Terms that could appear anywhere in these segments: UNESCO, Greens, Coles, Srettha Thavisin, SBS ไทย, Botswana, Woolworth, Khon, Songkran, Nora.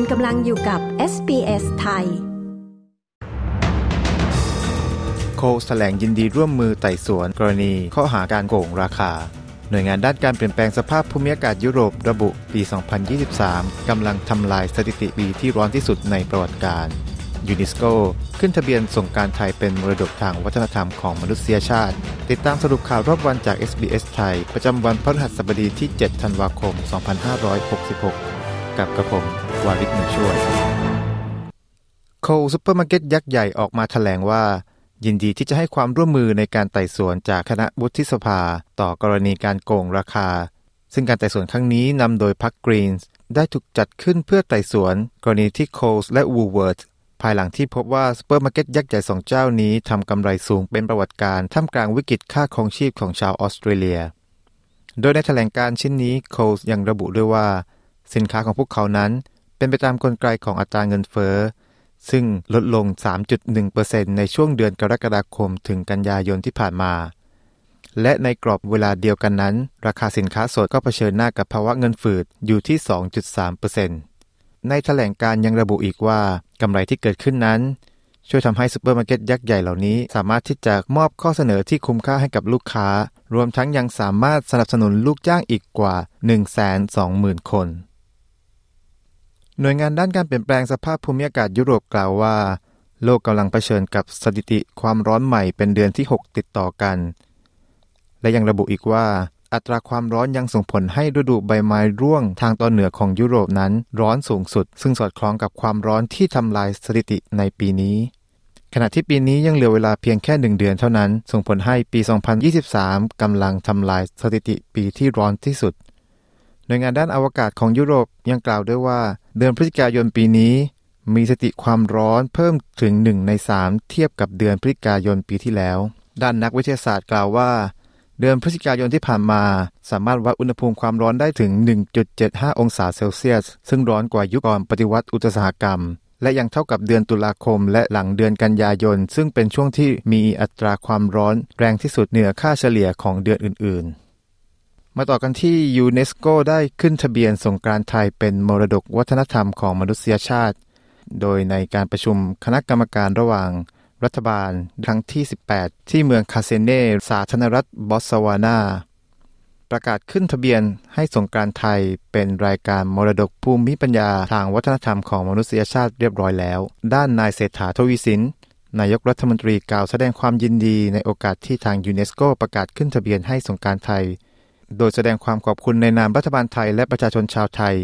คุณกำลังอยู่กับ SBS ไทย Coles แถลงยินดีร่วมมือไต่สวนกรณีข้อหาการโกงราคาหน่วยงานด้านการเปลี่ยนแปลงสภาพภูมิอากาศยุโรประบุปี 2023 กำลังทำลายสถิติปีที่ร้อนที่สุดในประวัติการยูเนสโกขึ้นทะเบียนส่งการไทยเป็นมรดกทางวัฒนธรรมของมนุษยชาติติดตามสรุปข่าวรอบวันจาก SBS ไทยประจำวันพฤหัสบดีที่ 7 ธันวาคม 2566 กับกระผมวาริศหนุช่วย Coles ซุปเปอร์มาร์เก็ตยักษ์ใหญ่ออกมาแถลงว่ายินดีที่จะให้ความร่วมมือในการไต่สวนจากคณะวุฒิสภาต่อกรณีการโกงราคาซึ่งการไต่สวนครั้งนี้นำโดยพรรค Greens ได้ถูกจัดขึ้นเพื่อไต่สวนกรณีที่ Coles และ Woolworth ภายหลังที่พบว่าซุปเปอร์มาร์เก็ตยักษ์ใหญ่สองเจ้านี้ทำกำไรสูงเป็นประวัติการท่ามกลางวิกฤตค่าครองชีพของชาวออสเตรเลียโดยในแถลงการชิ้นนี้ Coles ยังระบุด้วยว่าสินค้าของพวกเขานั้นเป็นไปตามกลไกของอัตราเงินเฟ้อซึ่งลดลง 3.1% ในช่วงเดือนกรกฎาคมถึงกันยายนที่ผ่านมาและในกรอบเวลาเดียวกันนั้นราคาสินค้าสดก็เผชิญหน้ากับภาวะเงินฝืดอยู่ที่ 2.3% ในแถลงการยังระบุอีกว่ากำไรที่เกิดขึ้นนั้นช่วยทำให้ซุปเปอร์มาร์เก็ตยักษ์ใหญ่เหล่านี้สามารถที่จะมอบข้อเสนอที่คุ้มค่าให้กับลูกค้ารวมทั้งยังสามารถสนับสนุนลูกจ้างอีกกว่า 120,000 คนหน่วยงานด้านการเปลี่ยนแปลงสภาพภูมิอากาศยุโรปกล่าวว่าโลกกำลังเผชิญกับสถิติความร้อนใหม่เป็นเดือนที่ 6 ติดต่อกันและยังระบุอีกว่าอัตราความร้อนยังส่งผลให้ฤดูใบไม้ร่วงทางตอนเหนือของยุโรปนั้นร้อนสูงสุดซึ่งสอดคล้องกับความร้อนที่ทำลายสถิติในปีนี้ขณะที่ปีนี้ยังเหลือเวลาเพียงแค่1เดือนเท่านั้นส่งผลให้ปี 2023 กำลังทำลายสถิติปีที่ร้อนที่สุดหน่วยงานด้านอวกาศของยุโรปยังกล่าวด้วยว่าเดือนพฤศจิกายนปีนี้มีสถิติความร้อนเพิ่มถึง1ใน3เทียบกับเดือนพฤศจิกายนปีที่แล้วด้านนักวิทยาศาสตร์กล่าวว่าเดือนพฤศจิกายนที่ผ่านมาสามารถวัดอุณหภูมิความร้อนได้ถึง 1.75 องศาเซลเซียสซึ่งร้อนกว่ายุคก่อนปฏิวัติอุตสาหกรรมและยังเท่ากับเดือนตุลาคมและหลังเดือนกันยายนซึ่งเป็นช่วงที่มีอัตราความร้อนแรงที่สุดเหนือค่าเฉลี่ยของเดือนอื่นๆมาต่อกันที่ยูเนสโกได้ขึ้นทะเบียนส่งการไทยเป็นมรดกวัฒนธรรมของมนุษยชาติโดยในการประชุมคณะกรรมการระหว่างรัฐบาลครั้งที่ 18 ที่เมืองคาเซเน่สาธารณรัฐบอตสวานาประกาศขึ้นทะเบียนให้ส่งการไทยเป็นรายการมรดกภูมิปัญญาทางวัฒนธรรมของมนุษยชาติเรียบร้อยแล้วด้านนายเศรษฐา ทวีสินนายกรัฐมนตรีกล่าวแสดงความยินดีในโอกาสที่ทางยูเนสโกประกาศขึ้นทะเบียนให้ส่งการไทยโดยแสดงความขอบคุณในนามรัฐบาลไทยและประชาชนชาวไทย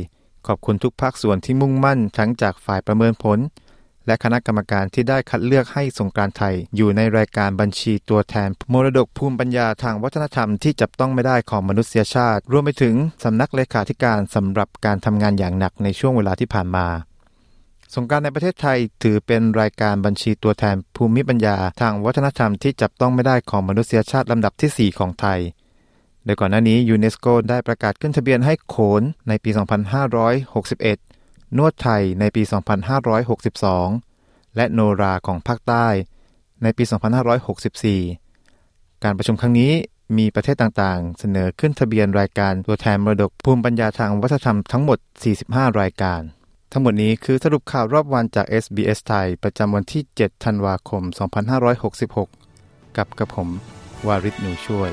ขอบคุณทุกภาคส่วนที่มุ่งมั่นทั้งจากฝ่ายประเมินผลและคณะกรรมการที่ได้คัดเลือกให้ส่งการไทยอยู่ในรายการบัญชีตัวแทนมรดกภูมิปัญญาทางวัฒนธรรมที่จับต้องไม่ได้ของมนุษยชาติรวมไปถึงสำนักเลขาธิการสำหรับการทำงานอย่างหนักในช่วงเวลาที่ผ่านมาสงกรานต์ในประเทศไทยถือเป็นรายการบัญชีตัวแทนภูมิปัญญาทางวัฒนธรรมที่จับต้องไม่ได้ของมนุษยชาติลำดับที่4ของไทยโดยก่อนหน้านี้ยูเนสโกได้ประกาศขึ้นทะเบียนให้โขนในปี 2561 นวดไทยในปี 2562 และโนราของภาคใต้ในปี 2564 การประชุมครั้งนี้มีประเทศต่างๆเสนอขึ้นทะเบียนรายการตัวแทนมรดกภูมิปัญญาทางวัฒนธรรมทั้งหมด 45 รายการทั้งหมดนี้คือสรุปข่าวรอบวันจาก SBS ไทยประจำวันที่ 7 ธันวาคม 2566 กับกระผมวาริศหนูช่วย